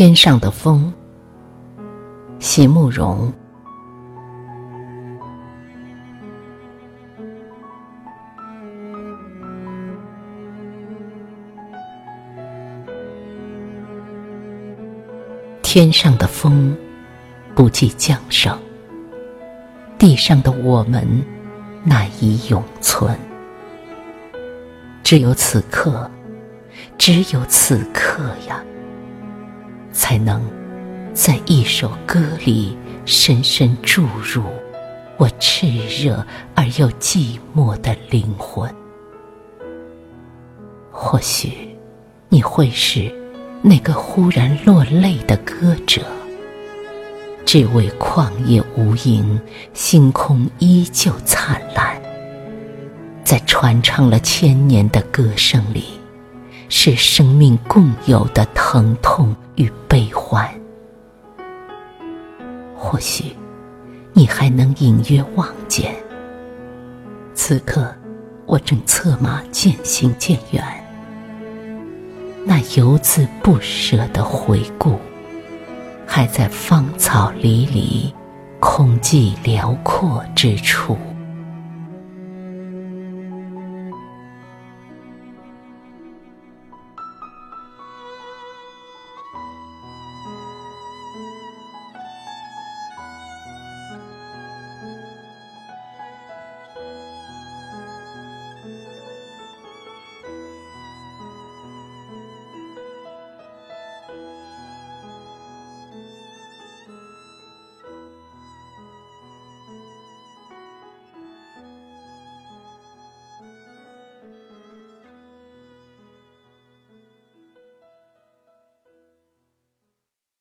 天上的风，席慕容。天上的风不计降生，地上的我们难以永存。只有此刻，只有此刻呀，才能在一首歌里深深注入我炽热而又寂寞的灵魂。或许你会是那个忽然落泪的歌者，只为旷野无垠，星空依旧灿烂，在传唱了千年的歌声里，是生命共有的疼痛与悲欢。或许你还能隐约望见，此刻我正策马渐行渐远，那游子不舍的回顾，还在芳草离离、空寂辽阔之处。